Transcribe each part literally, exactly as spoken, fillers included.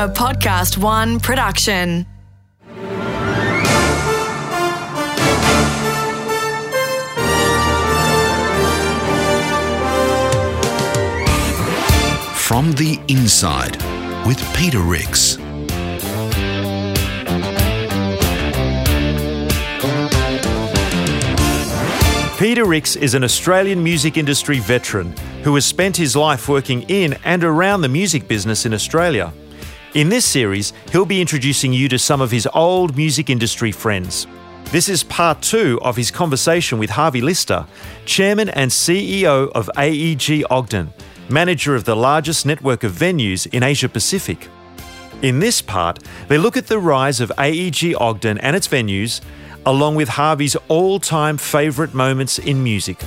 A Podcast One production. From the Inside with Peter Ricks. Peter Ricks is an Australian music industry veteran who has spent his life working in and around the music business in Australia. In this series, he'll be introducing you to some of his old music industry friends. This is part two of his conversation with Harvey Lister, chairman and C E O of A E G Ogden, manager of the largest network of venues in Asia Pacific. In this part, they look at the rise of A E G Ogden and its venues, along with Harvey's all-time favourite moments in music.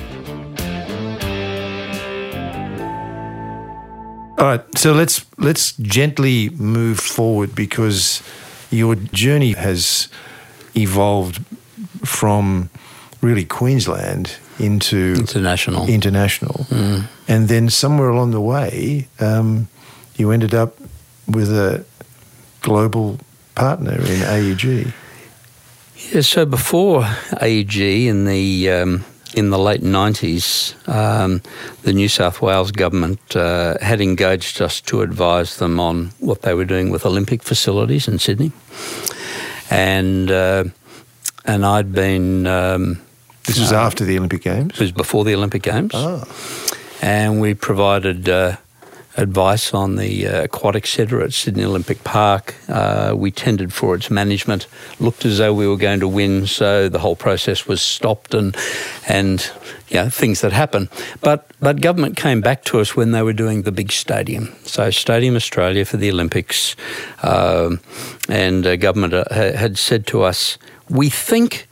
All right, so let's let's gently move forward, because your journey has evolved from really Queensland into international, international, mm. and then somewhere along the way, um, you ended up with a global partner in A E G. Yeah, so before A E G in the um, in the late nineties, um, the New South Wales government uh, had engaged us to advise them on what they were doing with Olympic facilities in Sydney, and uh, and I'd been. Um, this was uh, after the Olympic Games? It was before the Olympic Games, oh. and we provided uh, advice on the uh, aquatic centre at Sydney Olympic Park. Uh, we tendered for its management. Looked as though we were going to win, so the whole process was stopped, and and yeah, things that happen. But but government came back to us when they were doing the big stadium. So Stadium Australia for the Olympics, um, and uh, government uh, had said to us, we think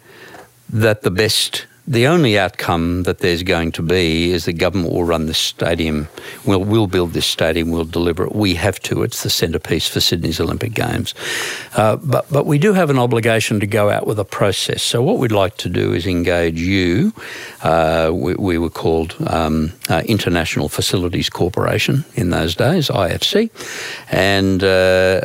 that the best. The only outcome that there's going to be is the government will run this stadium. We'll, we'll build this stadium. We'll deliver it. We have to. It's the centrepiece for Sydney's Olympic Games. Uh, but, but we do have an obligation to go out with a process. So what we'd like to do is engage you. Uh, we, we were called um, uh, International Facilities Corporation in those days, I F C, and uh,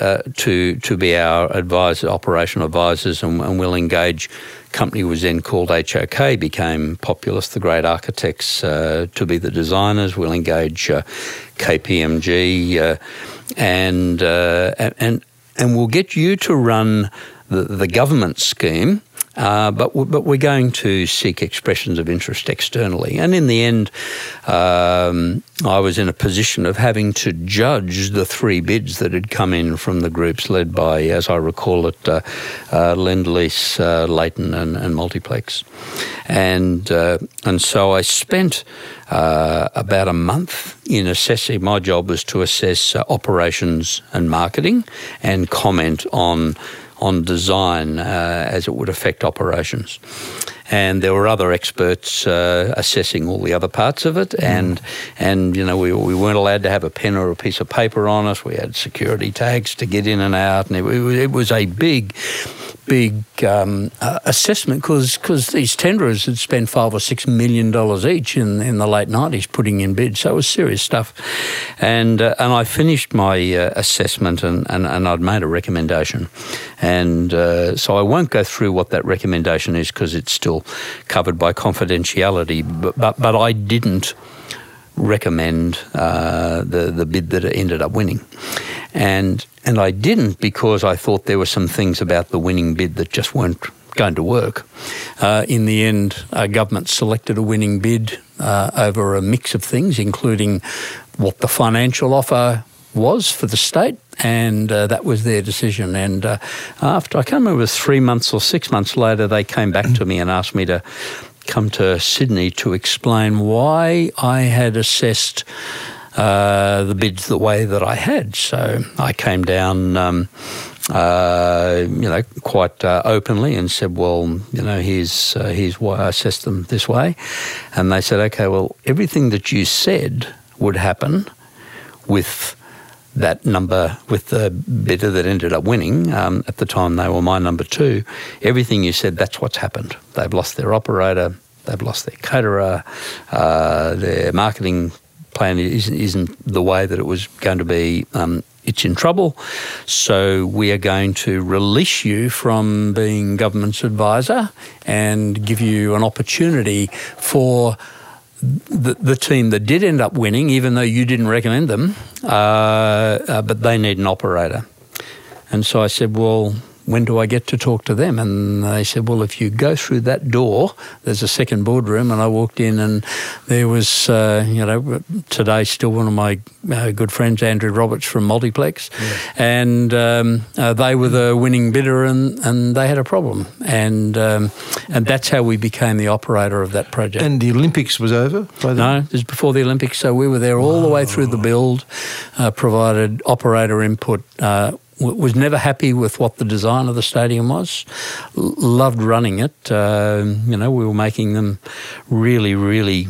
uh, to to be our advisor, operational advisors, and, and we'll engage. Company was then called H O K, became Populous, the great architects, uh, to be the designers. We'll engage uh, K P M G, uh, and uh, and and we'll get you to run the, the government scheme. Uh, but we're, but we're going to seek expressions of interest externally, and in the end, um, I was in a position of having to judge the three bids that had come in from the groups led by, as I recall it, uh, uh, Lend Lease, uh, Leighton, and, and Multiplex, and uh, and so I spent uh, about a month in assessing. My job was to assess uh, operations and marketing, and comment on. on design uh, as it would affect operations. And there were other experts uh, assessing all the other parts of it, and and you know we we weren't allowed to have a pen or a piece of paper on us. We had security tags to get in and out, and it, it was a big, big um, uh, assessment because because these tenderers had spent five or six million dollars each in in the late nineties putting in bids, so it was serious stuff. And uh, and I finished my uh, assessment, and, and and I'd made a recommendation, and uh, so I won't go through what that recommendation is because it's still. Covered by confidentiality, but, but but I didn't recommend uh, the the bid that ended up winning, and and I didn't because I thought there were some things about the winning bid that just weren't going to work. Uh, in the end, our government selected a winning bid uh, over a mix of things, including what the financial offer was for the state. And uh, that was their decision. And uh, after, I can't remember, it was three months or six months later, they came back to me and asked me to come to Sydney to explain why I had assessed uh, the bids the way that I had. So I came down, um, uh, you know, quite uh, openly and said, well, you know, here's, uh, here's why I assessed them this way. And they said, okay, well, everything that you said would happen with... that number with the bidder that ended up winning, um, at the time they were my number two, everything you said, that's what's happened. They've lost their operator, they've lost their caterer, uh, their marketing plan isn't, isn't the way that it was going to be, um, it's in trouble. So we are going to release you from being government's advisor and give you an opportunity for the, the team that did end up winning, even though you didn't recommend them, uh, uh, but they need an operator. And so I said, well, when do I get to talk to them? And they said, well, if you go through that door, there's a second boardroom. And I walked in and there was, uh, you know, today still one of my uh, good friends, Andrew Roberts from Multiplex. Yeah. And um, uh, they were the winning bidder and, and they had a problem. And um, and that's how we became the operator of that project. And the Olympics was over by then? No, it was before the Olympics. So we were there all oh. the way through the build, uh, provided operator input, uh was never happy with what the design of the stadium was, L- loved running it. Uh, you know, we were making them really, really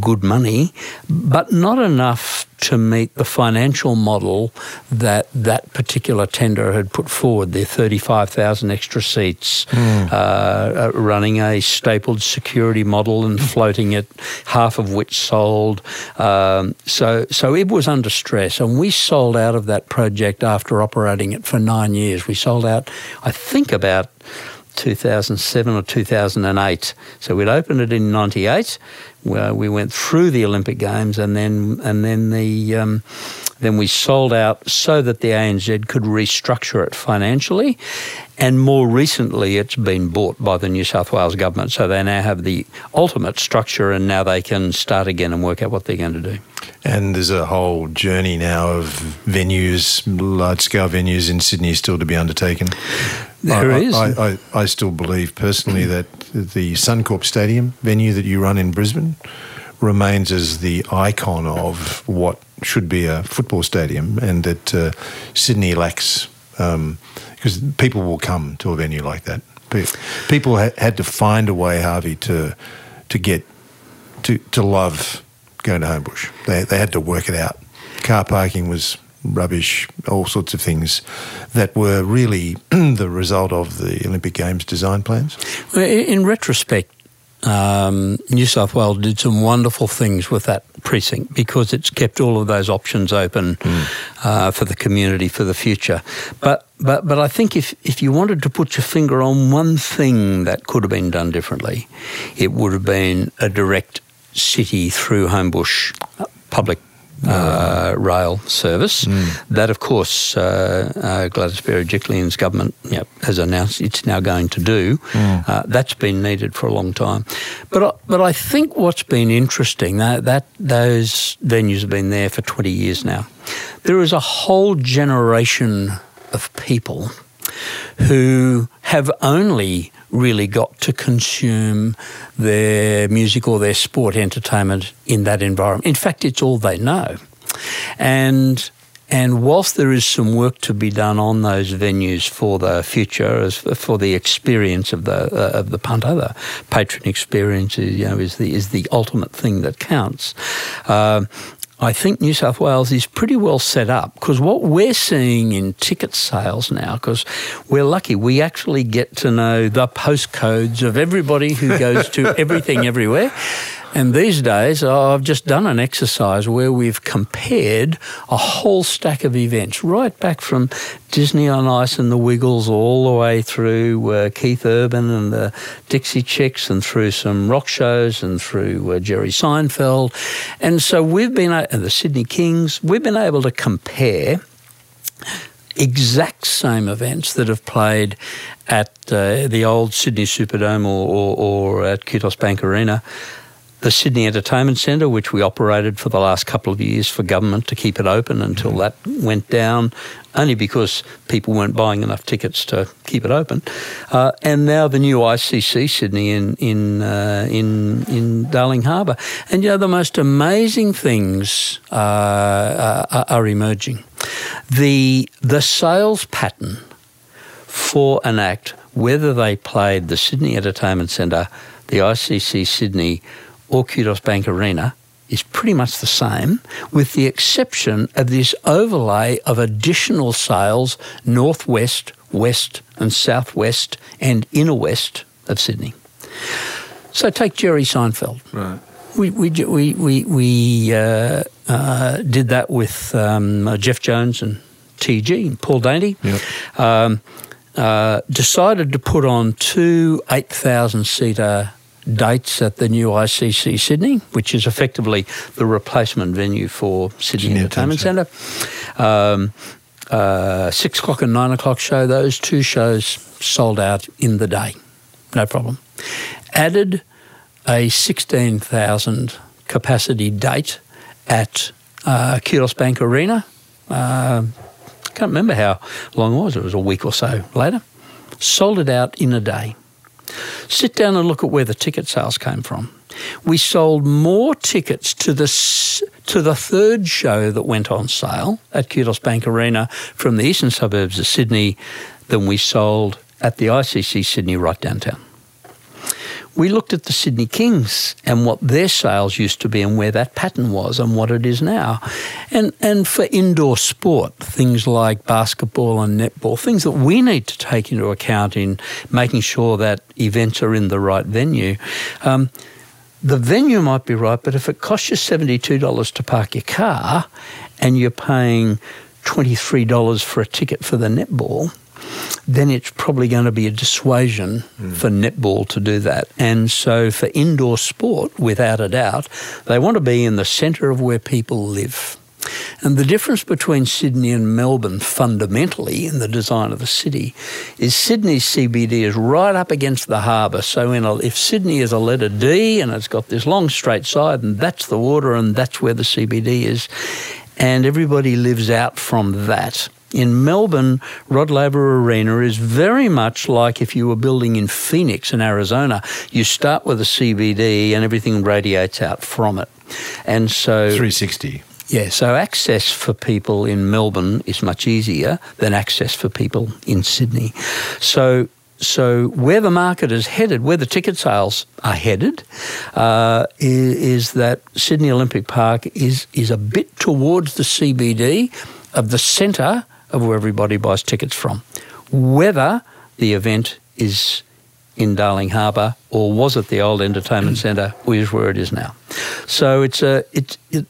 good money, but not enough to meet the financial model that that particular tender had put forward, their thirty-five thousand extra seats, mm. uh, running a stapled security model and floating it, half of which sold. Um, so so it was under stress, and we sold out of that project after operating it for nine years. We sold out, I think, about two thousand seven or two thousand eight. So we'd opened it in ninety-eight, where we went through the Olympic Games, and then and then the um, then we sold out so that the A N Z could restructure it financially. And more recently, it's been bought by the New South Wales government, so they now have the ultimate structure, and now they can start again and work out what they're going to do. And there's a whole journey now of venues, large-scale venues in Sydney still to be undertaken. There I, is. I, I, I still believe personally that the Suncorp Stadium venue that you run in Brisbane remains as the icon of what should be a football stadium, and that uh, Sydney lacks, um, because people will come to a venue like that. People ha- had to find a way, Harvey, to to get to to love going to Homebush. They they had to work it out. Car parking was rubbish, all sorts of things that were really the result of the Olympic Games design plans? In retrospect, um, New South Wales did some wonderful things with that precinct because it's kept all of those options open mm. uh, for the community for the future. But but but I think if, if you wanted to put your finger on one thing that could have been done differently, it would have been a direct city through Homebush public Uh, rail service. Mm. That, of course, uh, uh, Gladys Berejiklian's government you know, has announced it's now going to do. Mm. Uh, that's been needed for a long time. But I, but I think what's been interesting, that, that those venues have been there for twenty years now. There is a whole generation of people who have only really got to consume their music or their sport entertainment in that environment. In fact, it's all they know. And and whilst there is some work to be done on those venues for the future, as for the experience of the uh, of the punter, the patron experience is, you know, is the is the ultimate thing that counts. Uh, I think New South Wales is pretty well set up, because what we're seeing in ticket sales now, because we're lucky, we actually get to know the postcodes of everybody who goes to everything everywhere. And these days, oh, I've just done an exercise where we've compared a whole stack of events, right back from Disney on Ice and the Wiggles all the way through uh, Keith Urban and the Dixie Chicks and through some rock shows and through uh, Jerry Seinfeld. And so we've been, uh, and the Sydney Kings, we've been able to compare exact same events that have played at uh, the old Sydney Superdome or, or, or at Qudos Bank Arena, the Sydney Entertainment Centre, which we operated for the last couple of years for government to keep it open until that went down, only because people weren't buying enough tickets to keep it open. Uh, and now the new I C C Sydney in in uh, in, in Darling Harbour. And, you know, the most amazing things uh, are, are emerging. The the sales pattern for an act, whether they played the Sydney Entertainment Centre, the I C C Sydney or Qudos Bank Arena, is pretty much the same, with the exception of this overlay of additional sales northwest, west and southwest and inner west of Sydney. So take Jerry Seinfeld. Right. We we we we, we uh, uh, did that with um, uh, Jeff Jones and T G and Paul Dainty, yep. um, uh, decided to put on two eight thousand seater dates at the new I C C Sydney, which is effectively the replacement venue for Sydney Junior Entertainment Centre. Um, uh, six o'clock and nine o'clock show, those two shows sold out in the day, no problem. Added a sixteen thousand capacity date at uh, Qudos Bank Arena. I uh, can't remember how long it was. It was a week or so later. Sold it out in a day. Sit down and look at where the ticket sales came from. We sold more tickets to the to the third show that went on sale at Qudos Bank Arena from the eastern suburbs of Sydney than we sold at the I C C Sydney right downtown. We looked at the Sydney Kings and what their sales used to be and where that pattern was and what it is now. And and for indoor sport, things like basketball and netball, things that we need to take into account in making sure that events are in the right venue. Um, the venue might be right, but if it costs you seventy-two dollars to park your car and you're paying twenty-three dollars for a ticket for the netball, then it's probably going to be a dissuasion mm. for netball to do that. And so for indoor sport, without a doubt, they want to be in the centre of where people live. And the difference between Sydney and Melbourne fundamentally in the design of the city is Sydney's C B D is right up against the harbour. So in a, if Sydney is a letter D and it's got this long straight side and that's the water and that's where the C B D is, and everybody lives out from that. In Melbourne, Rod Laver Arena is very much like if you were building in Phoenix in Arizona. You start with a C B D and everything radiates out from it. And so three sixty. Yeah, so access for people in Melbourne is much easier than access for people in Sydney. So so where the market is headed, where the ticket sales are headed, uh, is, is that Sydney Olympic Park is is a bit towards the C B D of the centre of where everybody buys tickets from. Whether the event is in Darling Harbour or was at the old entertainment centre, is where it is now. So it's a it's it,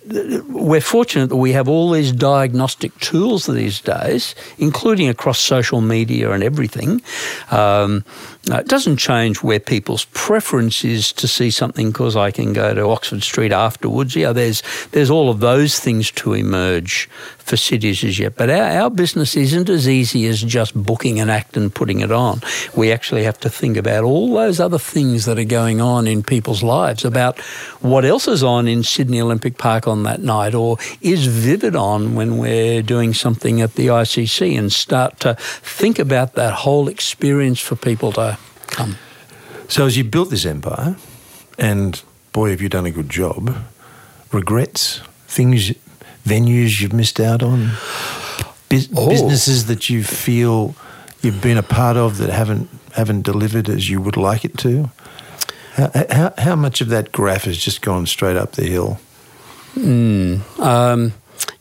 we're fortunate that we have all these diagnostic tools these days, including across social media and everything. Um, it doesn't change where people's preference is to see something because I can go to Oxford Street afterwards. Yeah, there's there's all of those things to emerge for cities as yet. But our, our business isn't as easy as just booking an act and putting it on. We actually have to think about all those other things that are going on in people's lives, about what else is on in Sydney Olympic Park on that night, or is Vivid on when we're doing something at the I C C, and start to think about that whole experience for people to come. So as you built this empire, and boy have you done a good job, regrets, things, venues you've missed out on, Bus- oh. businesses that you feel you've been a part of that haven't haven't delivered as you would like it to? How, how, how much of that graph has just gone straight up the hill? Mm, um,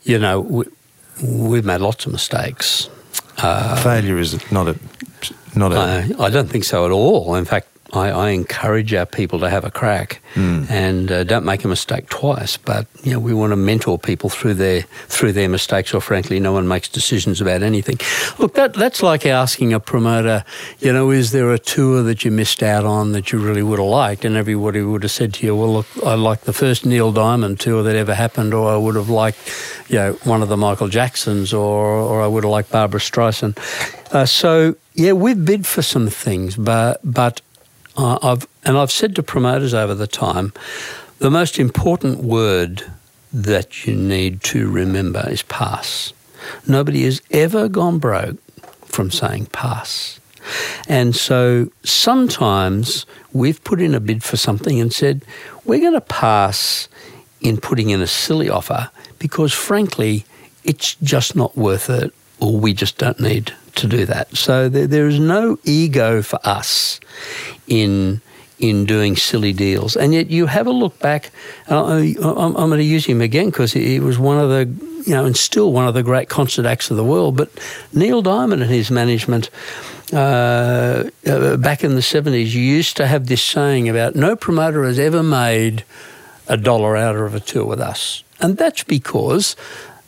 you know, we, we've made lots of mistakes. Uh, Failure is not a... Not a I, I don't think so at all. In fact, I, I encourage our people to have a crack mm. and uh, don't make a mistake twice. But, you know, we want to mentor people through their through their mistakes, or frankly, no one makes decisions about anything. Look, that that's like asking a promoter, you know, is there a tour that you missed out on that you really would have liked? And everybody would have said to you, well, look, I liked the first Neil Diamond tour that ever happened, or I would have liked, you know, one of the Michael Jacksons, or, or I would have liked Barbara Streisand. Uh, so, yeah, we've bid for some things, but but... Uh, I've and I've said to promoters over the time, the most important word that you need to remember is pass. Nobody has ever gone broke from saying pass. And so sometimes we've put in a bid for something and said, we're going to pass in putting in a silly offer because, frankly, it's just not worth it, or we just don't need to do that. So there, there is no ego for us in in doing silly deals. And yet you have a look back, and I, I'm, I'm going to use him again because he was one of the, you know, and still one of the great concert acts of the world, but Neil Diamond and his management uh, back in the seventies used to have this saying about no promoter has ever made a dollar out of a tour with us. And that's because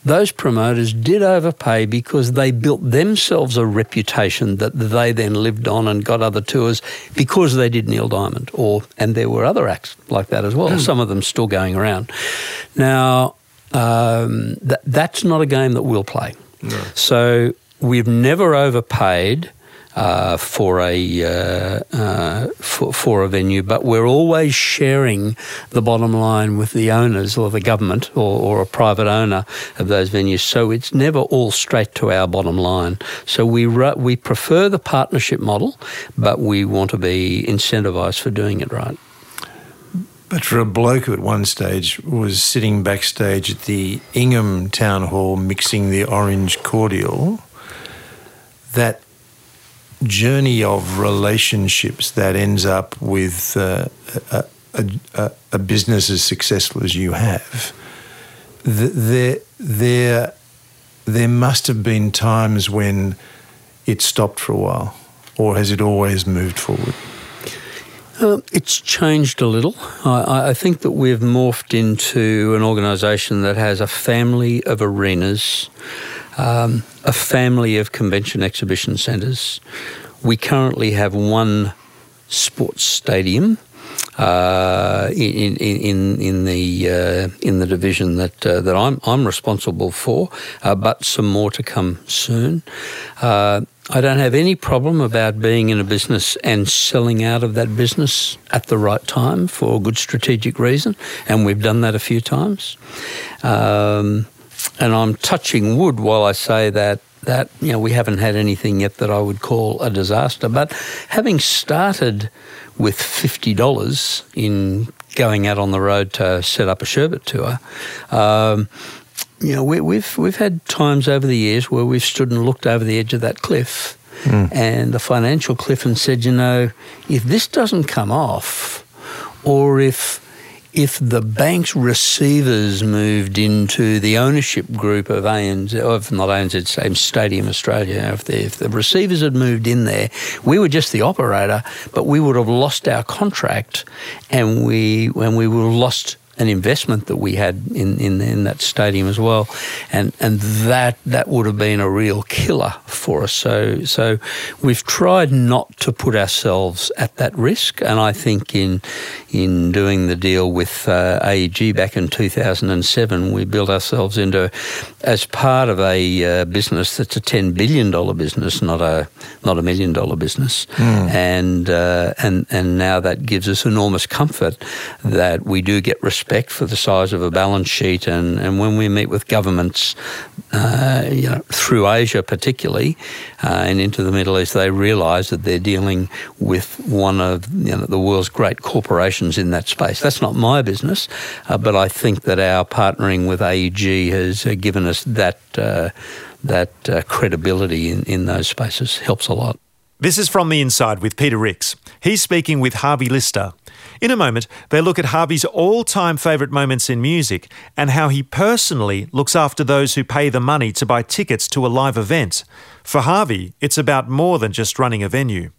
those promoters did overpay because they built themselves a reputation that they then lived on and got other tours because they did Neil Diamond. Or and there were other acts like that as well, mm. some of them still going around. Now, um, th- that's not a game that we'll play. No. So we've never overpaid uh, for a uh, uh, for, for a venue, but we're always sharing the bottom line with the owners or the government or, or a private owner of those venues. So it's never all straight to our bottom line. So we re- we prefer the partnership model, but we want to be incentivised for doing it right. But for a bloke who at one stage was sitting backstage at the Ingham Town Hall mixing the orange cordial, that journey of relationships that ends up with uh, a, a, a, a business as successful as you have, there, there, there must have been times when it stopped for a while, or has it always moved forward? Uh, it's changed a little. I, I think that we've morphed into an organisation that has a family of arenas, um, a family of convention exhibition centres. We currently have one sports stadium uh, in in in the uh, in the division that uh, that I'm I'm responsible for, uh, but some more to come soon. Uh, I don't have any problem about being in a business and selling out of that business at the right time for a good strategic reason, and we've done that a few times. Um, and I'm touching wood while I say that, that you know, we haven't had anything yet that I would call a disaster. But having started with fifty dollars in going out on the road to set up a sherbet tour, um, You know, we, we've we've had times over the years where we've stood and looked over the edge of that cliff mm. and the financial cliff and said, you know, if this doesn't come off, or if if the bank's receivers moved into the ownership group of A N Z, of not A N Z, Stadium Australia, if the, if the receivers had moved in there, we were just the operator, but we would have lost our contract and we and we would have lost an investment that we had in, in, in that stadium as well. And and that that would have been a real killer for us. So so we've tried not to put ourselves at that risk. And I think in in doing the deal with uh, A E G back in two thousand seven, we built ourselves into, as part of a uh, business that's a ten billion dollars business, not a not a million dollar business. Mm. And, uh, and, and now that gives us enormous comfort that we do get respect for the size of a balance sheet, and, and when we meet with governments, uh, you know, through Asia particularly, uh, and into the Middle East, they realise that they're dealing with one of you know, the world's great corporations in that space. That's not my business, uh, but I think that our partnering with A E G has uh, given us that uh, that uh, credibility in, in those spaces. Helps a lot. This is From the Inside with Peter Ricks. He's speaking with Harvey Lister. In a moment, they look at Harvey's all-time favourite moments in music and how he personally looks after those who pay the money to buy tickets to a live event. For Harvey, it's about more than just running a venue.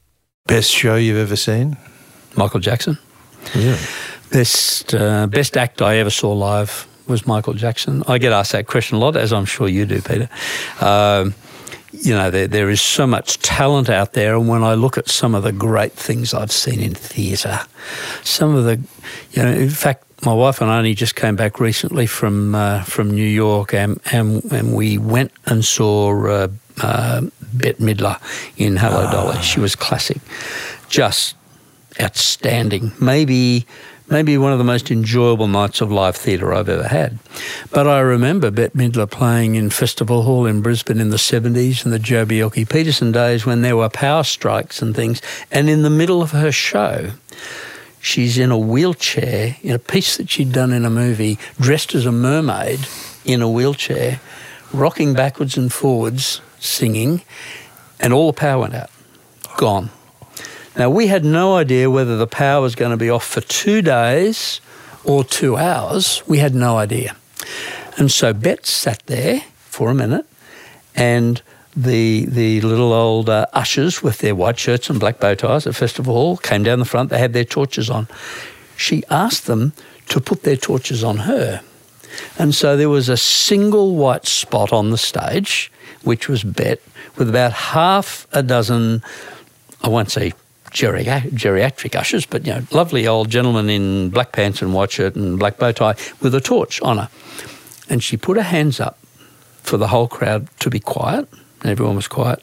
Best show you've ever seen? Michael Jackson. Yeah. Best, uh, best act I ever saw live was Michael Jackson. I get asked that question a lot, as I'm sure you do, Peter. Um... You know, there there is so much talent out there, and when I look at some of the great things I've seen in theatre, some of the, you know, in fact, my wife and I only just came back recently from uh, from New York, and, and and we went and saw uh, uh, Bette Midler in Hello, oh. Dolly. She was classic, just outstanding. Maybe. Maybe one of the most enjoyable nights of live theatre I've ever had. But I remember Bette Midler playing in Festival Hall in Brisbane in the seventies and the Joh Bjelke-Petersen days when there were power strikes and things. And in the middle of her show, she's in a wheelchair, in a piece that she'd done in a movie, dressed as a mermaid in a wheelchair, rocking backwards and forwards, singing, and all the power went out. Gone. Now, we had no idea whether the power was going to be off for two days or two hours. We had no idea. And so Bet sat there for a minute, and the the little old uh, ushers with their white shirts and black bow ties at Festival Hall came down the front. They had their torches on. She asked them to put their torches on her. And so there was a single white spot on the stage, which was Bette, with about half a dozen, I won't say geri- geriatric ushers, but, you know, lovely old gentleman in black pants and white shirt and black bow tie with a torch on her. And she put her hands up for the whole crowd to be quiet, and everyone was quiet.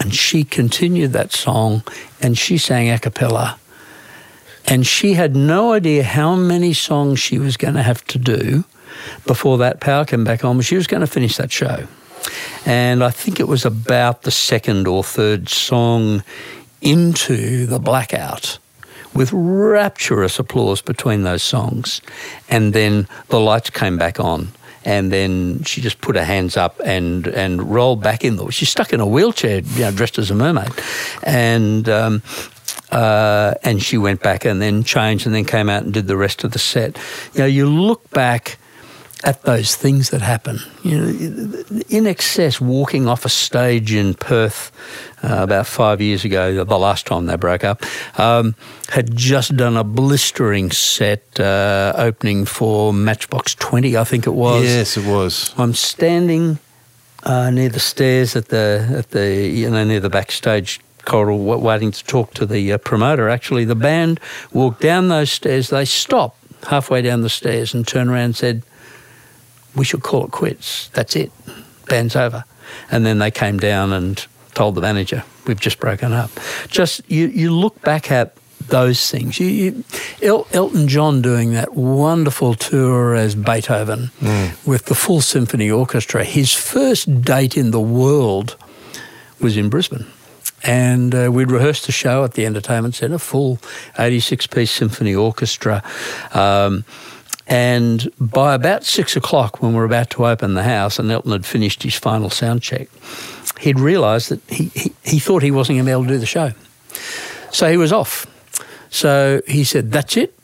And she continued that song, and she sang a cappella. And she had no idea how many songs she was going to have to do before that power came back on. She was going to finish that show. And I think it was about the second or third song into the blackout, with rapturous applause between those songs. And then the lights came back on. And then she just put her hands up and, and rolled back in. The, she's stuck in a wheelchair, you know, dressed as a mermaid. And... Um, Uh, and she went back and then changed and then came out and did the rest of the set. You know, you look back at those things that happen. You know, in excess, walking off a stage in Perth uh, about five years ago, the last time they broke up, um, had just done a blistering set uh, opening for Matchbox twenty, I think it was. Yes, it was. I'm standing uh, near the stairs at the at the you know near the backstage corridor waiting to talk to the uh, promoter. Actually, the band walked down those stairs. They stopped halfway down the stairs and turned around and said, "We should call it quits. That's it. Band's over." And then they came down and told the manager, "We've just broken up." Just you, you look back at those things. You, you, El- Elton John doing that wonderful tour as Beethoven mm. with the full symphony orchestra. His first date in the world was in Brisbane. And uh, we'd rehearsed the show at the Entertainment Centre, full eighty-six-piece symphony orchestra. Um, and by about six o'clock, when we were about to open the house and Elton had finished his final sound check, he'd realised that he, he, he thought he wasn't going to be able to do the show. So he was off. So he said, "That's it,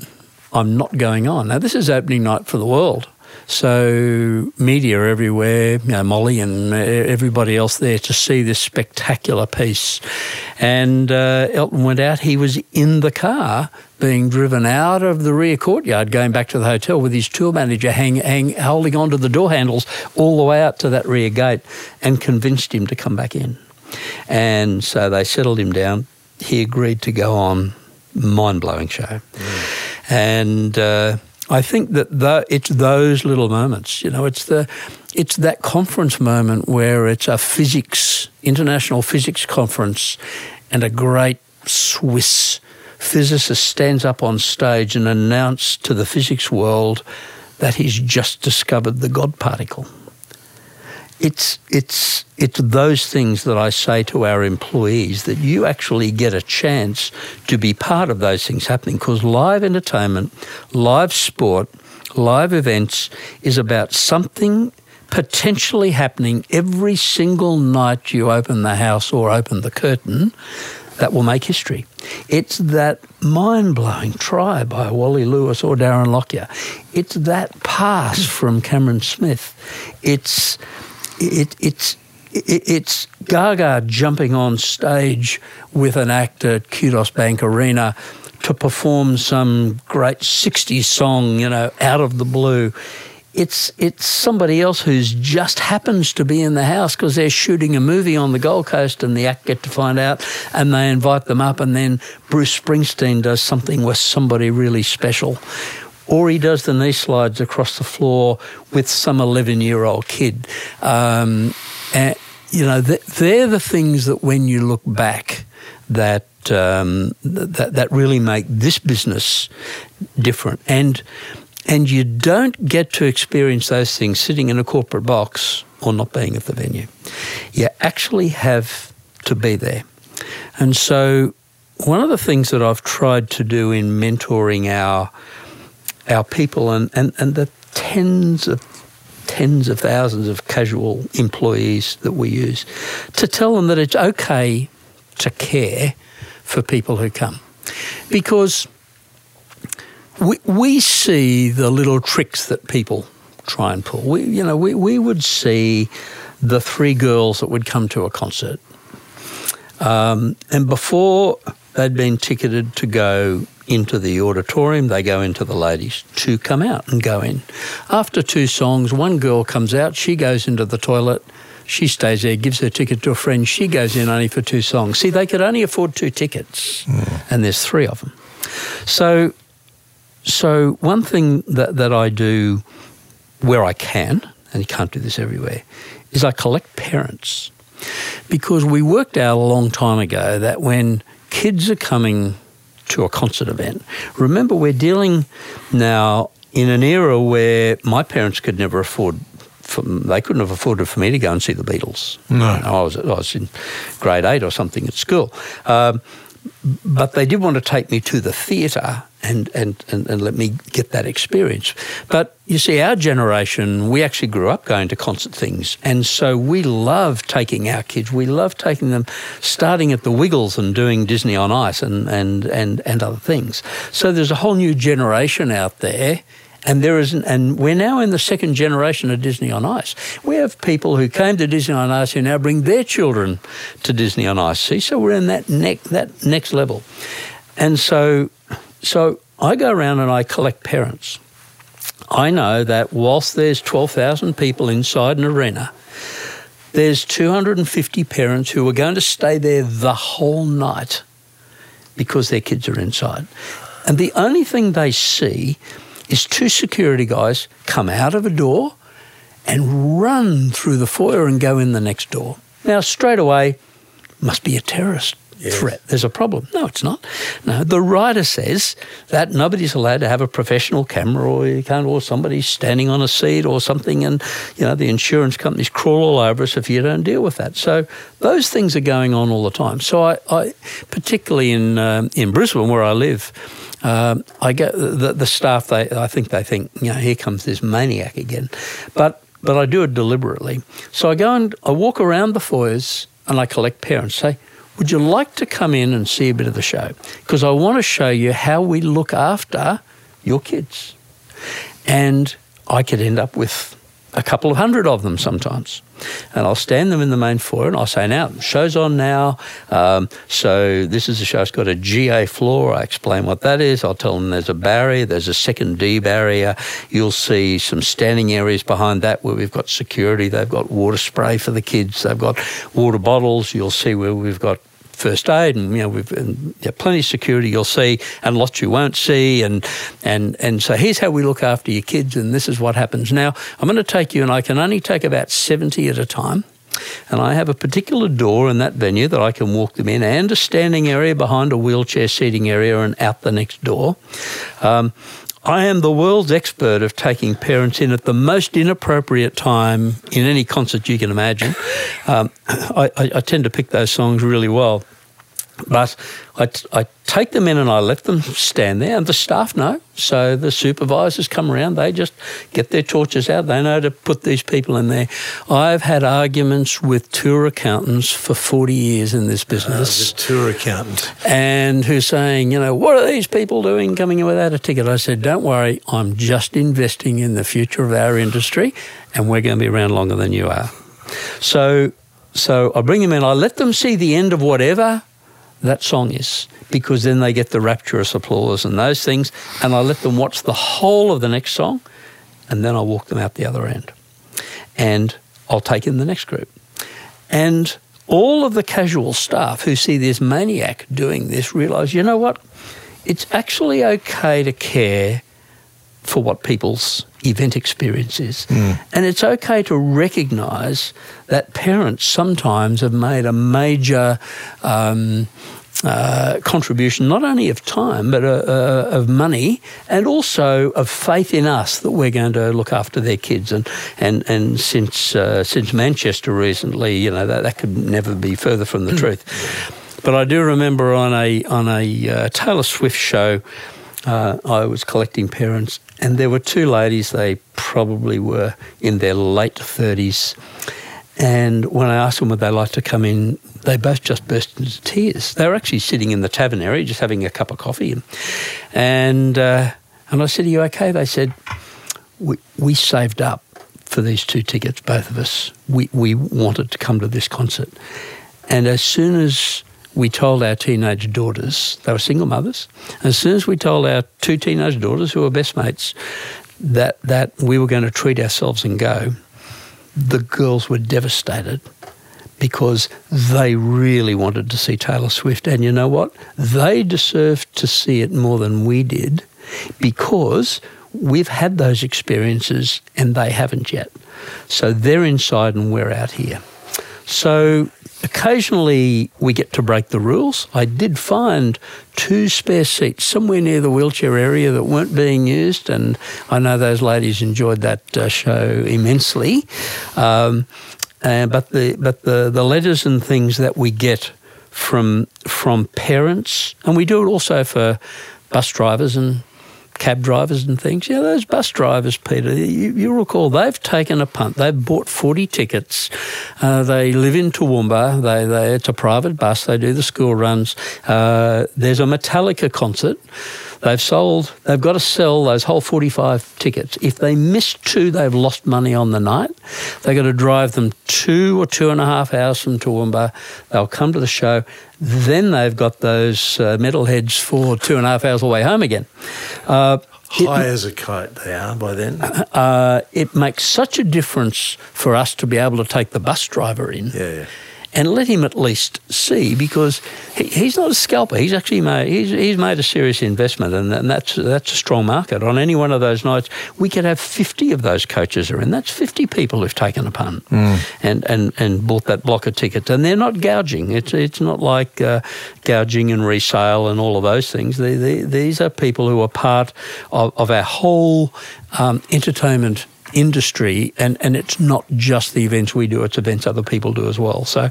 I'm not going on." Now, this is opening night for the world. So media everywhere, you know, Molly and everybody else there to see this spectacular piece. And uh, Elton went out. He was in the car being driven out of the rear courtyard going back to the hotel with his tour manager hang, hang, holding onto the door handles all the way out to that rear gate and convinced him to come back in. And so they settled him down. He agreed to go on. Mind-blowing show. Mm. And... Uh, I think that the, it's those little moments, you know, it's the, it's that conference moment where it's a physics, international physics conference, and a great Swiss physicist stands up on stage and announces to the physics world that he's just discovered the God particle. It's it's it's those things that I say to our employees, that you actually get a chance to be part of those things happening, because live entertainment, live sport, live events is about something potentially happening every single night you open the house or open the curtain that will make history. It's that mind-blowing try by Wally Lewis or Darren Lockyer. It's that pass from Cameron Smith. It's... It, it's it, it's Gaga jumping on stage with an act at Qudos Bank Arena to perform some great sixties song, you know, out of the blue. It's it's somebody else who's just happens to be in the house because they're shooting a movie on the Gold Coast, and the act get to find out, and they invite them up, and then Bruce Springsteen does something with somebody really special. Or he does the knee slides across the floor with some eleven-year-old kid. Um, and, you know, th- they're the things that when you look back that, um, th- that that really make this business different. And and you don't get to experience those things sitting in a corporate box or not being at the venue. You actually have to be there. And so one of the things that I've tried to do in mentoring our our people and, and, and the tens of tens of thousands of casual employees that we use, to tell them that it's okay to care for people who come. Because we we see the little tricks that people try and pull. We you know, we, we would see the three girls that would come to a concert. Um, and before they'd been ticketed to go into the auditorium, they go into the ladies. Two come out and go in. After two songs, one girl comes out, she goes into the toilet, she stays there, gives her ticket to a friend, she goes in only for two songs. See, they could only afford two tickets, mm. and there's three of them. So, so one thing that, that I do where I can, and you can't do this everywhere, is I collect parents, because we worked out a long time ago that when kids are coming to a concert event. Remember, we're dealing now in an era where my parents could never afford, for, they couldn't have afforded for me to go and see the Beatles. No. You know, I was, I was in grade eight or something at school. Um, but they did want to take me to the theatre and, and, and, and let me get that experience. But you see, our generation, we actually grew up going to concert things. And so we love taking our kids. We love taking them, starting at the Wiggles and doing Disney on Ice and, and, and, and other things. So there's a whole new generation out there. And there isn't, and we're now in the second generation of Disney on Ice. We have people who came to Disney on Ice who now bring their children to Disney on Ice. See, so we're in that next that next level, and so so I go around and I collect parents. I know that whilst there's twelve thousand people inside an arena, there's two hundred fifty parents who are going to stay there the whole night because their kids are inside, and the only thing they see is two security guys come out of a door and run through the foyer and go in the next door. Now, straight away, must be a terrorist yes. threat. There's a problem. No, it's not. No, the writer says that nobody's allowed to have a professional camera, or you can't, or somebody's standing on a seat or something, and you know the insurance companies crawl all over us if you don't deal with that. So those things are going on all the time. So I, I particularly in um, in Brisbane where I live. Um, I get the, the staff. They, I think they think, you know, here comes this maniac again, but but I do it deliberately. So I go and I walk around the foyers and I collect parents. Say, would you like to come in and see a bit of the show? Because I want to show you how we look after your kids, and I could end up with a couple of hundred of them sometimes. And I'll stand them in the main floor and I'll say, now, the show's on now. Um, so this is the show. It's got a G A floor. I explain what that is. I'll tell them there's a barrier. There's a second D barrier. You'll see some standing areas behind that where we've got security. They've got water spray for the kids. They've got water bottles. You'll see where we've got first aid, and you know we've and, yeah, plenty of security you'll see, and lots you won't see, and and and so here's how we look after your kids, and this is what happens. Now I'm going to take you, and I can only take about seventy at a time, and I have a particular door in that venue that I can walk them in, and a standing area behind a wheelchair seating area, and out the next door. Um, I am the world's expert of taking parents in at the most inappropriate time in any concert you can imagine. Um, I, I, I tend to pick those songs really well. But I, t- I take them in and I let them stand there, and the staff know. So the supervisors come around, they just get their torches out. They know to put these people in there. I've had arguments with tour accountants for forty years in this business. Uh, the tour accountant. And who's saying, you know, what are these people doing coming in without a ticket? I said, don't worry, I'm just investing in the future of our industry, and we're going to be around longer than you are. So, so I bring them in, I let them see the end of whatever that song is, because then they get the rapturous applause and those things, and I let them watch the whole of the next song, and then I walk them out the other end. And I'll take in the next group. And all of the casual staff who see this maniac doing this realise, you know what, it's actually okay to care for what people's event experience is. Mm. And it's okay to recognise that parents sometimes have made a major um, uh, contribution, not only of time but uh, uh, of money, and also of faith in us that we're going to look after their kids. And and, and since uh, since Manchester recently, you know, that, that could never be further from the mm. truth. But I do remember on a, on a uh, Taylor Swift show, Uh, I was collecting parents, and there were two ladies. They probably were in their late thirties, and when I asked them would they like to come in, they both just burst into tears. They were actually sitting in the tavern area just having a cup of coffee, and and, uh, and I said, are you okay? They said, we, we saved up for these two tickets, both of us. We, we wanted to come to this concert. And as soon as we told our teenage daughters, they were single mothers, and as soon as we told our two teenage daughters, who were best mates, that, that we were going to treat ourselves and go, the girls were devastated because they really wanted to see Taylor Swift. And you know what? They deserved to see it more than we did because we've had those experiences and they haven't yet. So they're inside and we're out here. So occasionally we get to break the rules. I did find two spare seats somewhere near the wheelchair area that weren't being used, and I know those ladies enjoyed that uh, show immensely. Um, and, but the but the, the letters and things that we get from from parents, and we do it also for bus drivers and cab drivers and things. Yeah, those bus drivers, Peter, you, you recall, they've taken a punt. They've bought forty tickets. Uh, they live in Toowoomba. They, they, it's a private bus. They do the school runs. Uh, there's a Metallica concert. They've sold, they've got to sell those whole forty-five tickets. If they miss two, they've lost money on the night. They've got to drive them two or two and a half hours from Toowoomba. They'll come to the show. Then they've got those uh, metalheads for two and a half hours all the way home again. Uh, High it, as a kite they are by then. Uh, it makes such a difference for us to be able to take the bus driver in. Yeah, yeah. And let him at least see, because he, he's not a scalper. He's actually made he's, he's made a serious investment, and, and that's that's a strong market. On any one of those nights, we could have fifty of those coaches are in. That's fifty people who've taken a punt mm. and, and and bought that block of tickets. And they're not gouging. It's it's not like uh, gouging and resale and all of those things. They, they, these are people who are part of, of our whole um, entertainment industry, and, and it's not just the events we do, it's events other people do as well. So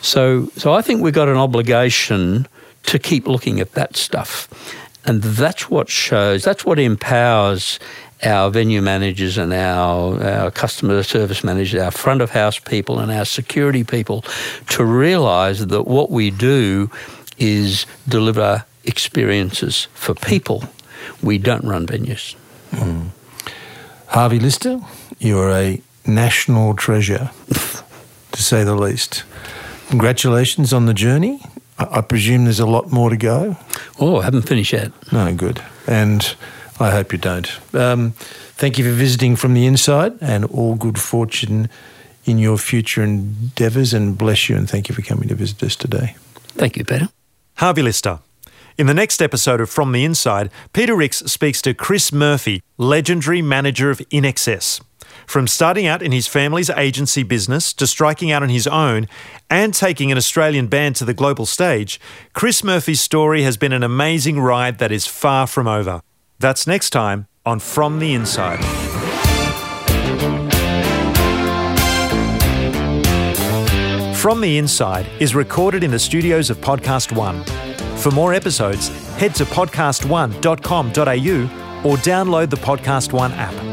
so so I think we've got an obligation to keep looking at that stuff. And that's what shows, that's what empowers our venue managers and our, our customer service managers, our front of house people and our security people to realise that what we do is deliver experiences for people. We don't run venues. Mm. Harvey Lister, you are a national treasure, to say the least. Congratulations on the journey. I-, I presume there's a lot more to go. Oh, I haven't finished yet. No, good. And I hope you don't. Um, thank you for visiting from the inside, and all good fortune in your future endeavours, and bless you, and thank you for coming to visit us today. Thank you, Peter. Harvey Lister. In the next episode of From the Inside, Peter Ricks speaks to Chris Murphy, legendary manager of In Excess. From starting out in his family's agency business to striking out on his own and taking an Australian band to the global stage, Chris Murphy's story has been an amazing ride that is far from over. That's next time on From the Inside. From the Inside is recorded in the studios of Podcast One. For more episodes, head to podcast one dot com dot a u or download the Podcast One app.